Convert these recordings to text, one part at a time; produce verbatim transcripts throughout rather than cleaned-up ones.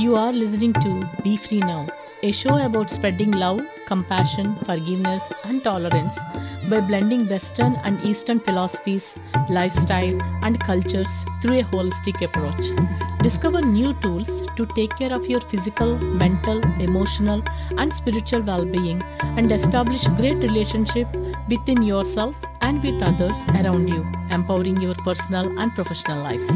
You are listening to Be Free Now, a show about spreading love, compassion, forgiveness, and tolerance by blending Western and Eastern philosophies, lifestyle, and cultures through a holistic approach. Discover new tools to take care of your physical, mental, emotional, and spiritual well-being and establish great relationship within yourself and with others around you, empowering your personal and professional lives.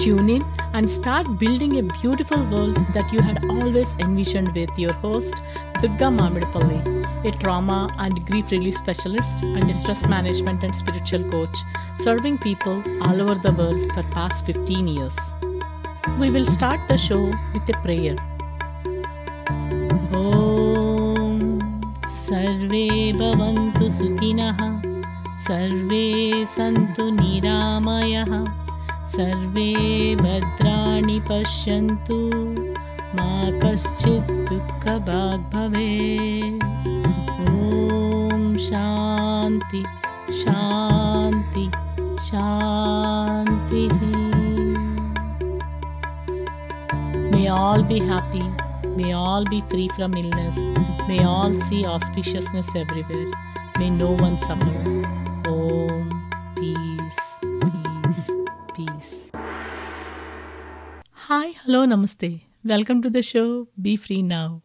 Tune in and start building a beautiful world that you had always envisioned with your host, Durga Mamidipalli, a trauma and grief relief specialist and a stress management and spiritual coach, serving people all over the world for past fifteen years. We will start the show with a prayer. Om Sarve Bhavantu Sukhinah, Sarve Santu Niramayah, Sarve Bhadrani Pashyantu, Ma Kaschid Dukkha Bhag Bhavet. Om Shanti, Shanti, Shanti. May all be happy, may all be free from illness, may all see auspiciousness everywhere, may no one suffer. Om, peace, peace, peace. Hi, hello, namaste. Welcome to the show, Be Free Now.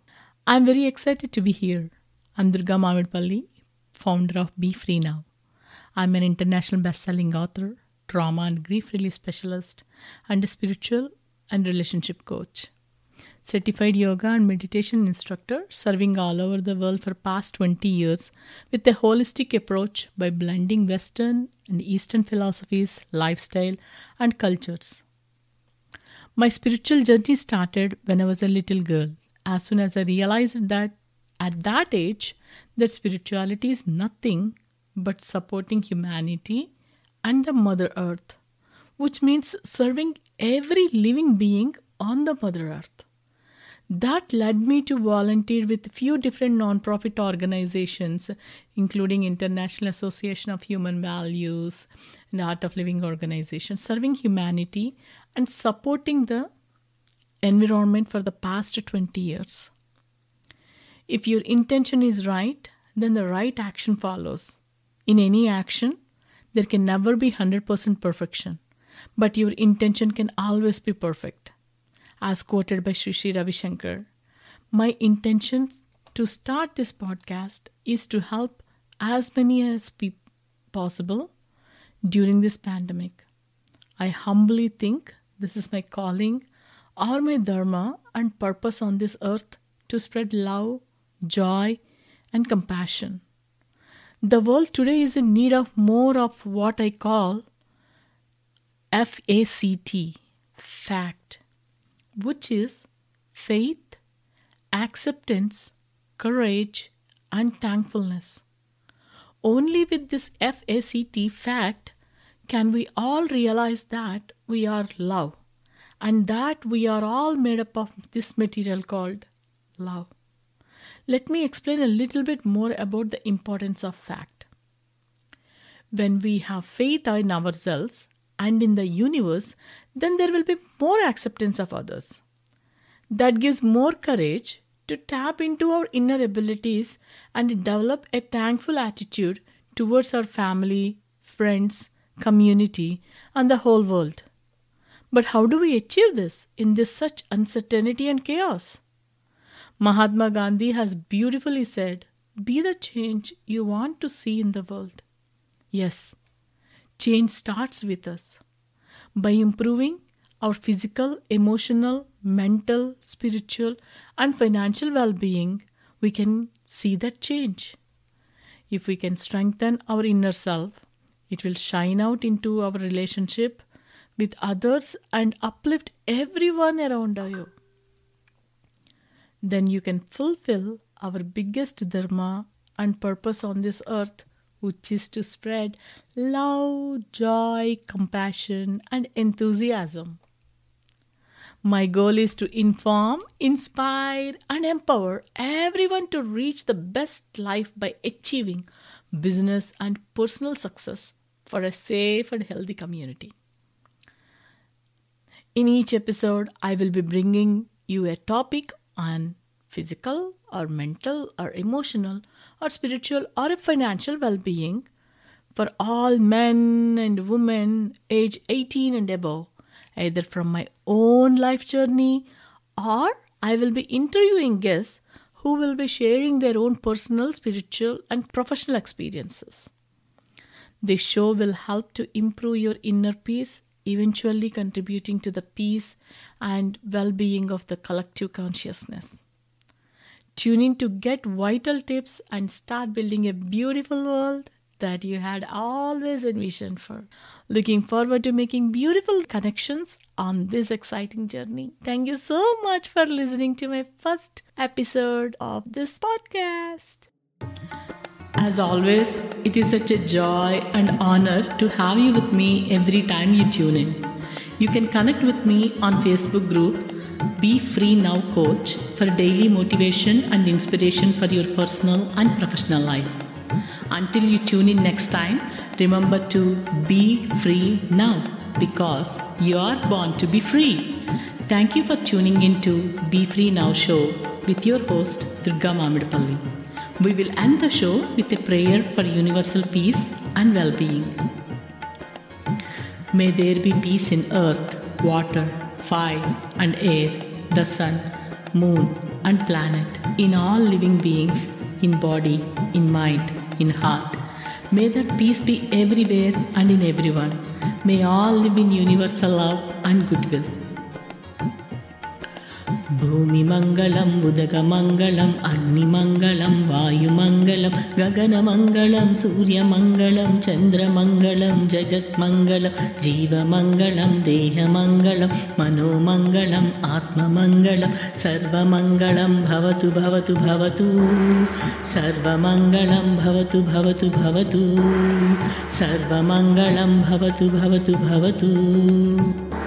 I'm very excited to be here. I'm Durga Mamidipalli, founder of Be Free Now. I'm an international best-selling author, trauma and grief relief specialist, and a spiritual and relationship coach, certified yoga and meditation instructor, serving all over the world for past twenty years with a holistic approach by blending Western and Eastern philosophies, lifestyle, and cultures. My spiritual journey started when I was a little girl. As soon as I realized that at that age, that spirituality is nothing but supporting humanity and the Mother Earth, which means serving every living being on the Mother Earth. That led me to volunteer with few different non-profit organizations, including International Association of Human Values and Art of Living organization, serving humanity and supporting the environment for the past twenty years. If your intention is right, then the right action follows. In any action, there can never be one hundred percent perfection, but your intention can always be perfect. As quoted by Shri Shri Ravi Shankar, my intention to start this podcast is to help as many as pe- possible during this pandemic. I humbly think this is my calling or my dharma and purpose on this earth to spread love, joy, and compassion. The world today is in need of more of what I call F A C T, fact, which is faith, acceptance, courage, and thankfulness. Only with this F A C T, fact, can we all realize that we are love and that we are all made up of this material called love. Let me explain a little bit more about the importance of fact. When we have faith in ourselves and in the universe, then there will be more acceptance of others. That gives more courage to tap into our inner abilities and develop a thankful attitude towards our family, friends, community, and the whole world. But how do we achieve this in this such uncertainty and chaos? Mahatma Gandhi has beautifully said, "Be the change you want to see in the world." Yes, change starts with us. By improving our physical, emotional, mental, spiritual, and financial well-being, we can see that change. If we can strengthen our inner self, it will shine out into our relationship with others and uplift everyone around you. Then you can fulfill our biggest dharma and purpose on this earth, which is to spread love, joy, compassion, and enthusiasm. My goal is to inform, inspire, and empower everyone to reach the best life by achieving business and personal success for a safe and healthy community. In each episode, I will be bringing you a topic on physical or mental or emotional or spiritual or financial well-being for all men and women age eighteen and above, either from my own life journey or I will be interviewing guests who will be sharing their own personal, spiritual and professional experiences. This show will help to improve your inner peace, eventually contributing to the peace and well-being of the collective consciousness. Tune in to get vital tips and start building a beautiful world that you had always envisioned for. Looking forward to making beautiful connections on this exciting journey. Thank you so much for listening to my first episode of this podcast. As always, it is such a joy and honor to have you with me every time you tune in. You can connect with me on Facebook group Be Free Now Coach for daily motivation and inspiration for your personal and professional life. Until you tune in next time, remember to be free now because you are born to be free. Thank you for tuning into Be Free Now show with your host Durga Mamidipalli. We will end the show with a prayer for universal peace and well-being. May there be peace in earth, water, fire and air, the sun, moon and planet, in all living beings, in body, in mind, in heart. May that peace be everywhere and in everyone. May all live in universal love and goodwill. Bhumi Mangalam, Udaga Mangalam, Agni Mangalam, Vayu Mangalam, Gagana Mangalam, Surya Mangalam, Chandra Mangalam, Jagat Mangalam, Jeeva Mangalam, Deha Mangalam, Mano Mangalam, Atma Mangalam, Sarva Mangalam, Bhavatu Bhavatu Bhavatu, Sarva Mangalam, Bhavatu Bhavatu Bhavatu, Sarva Mangalam, Bhavatu Bhavatu Bhavatu.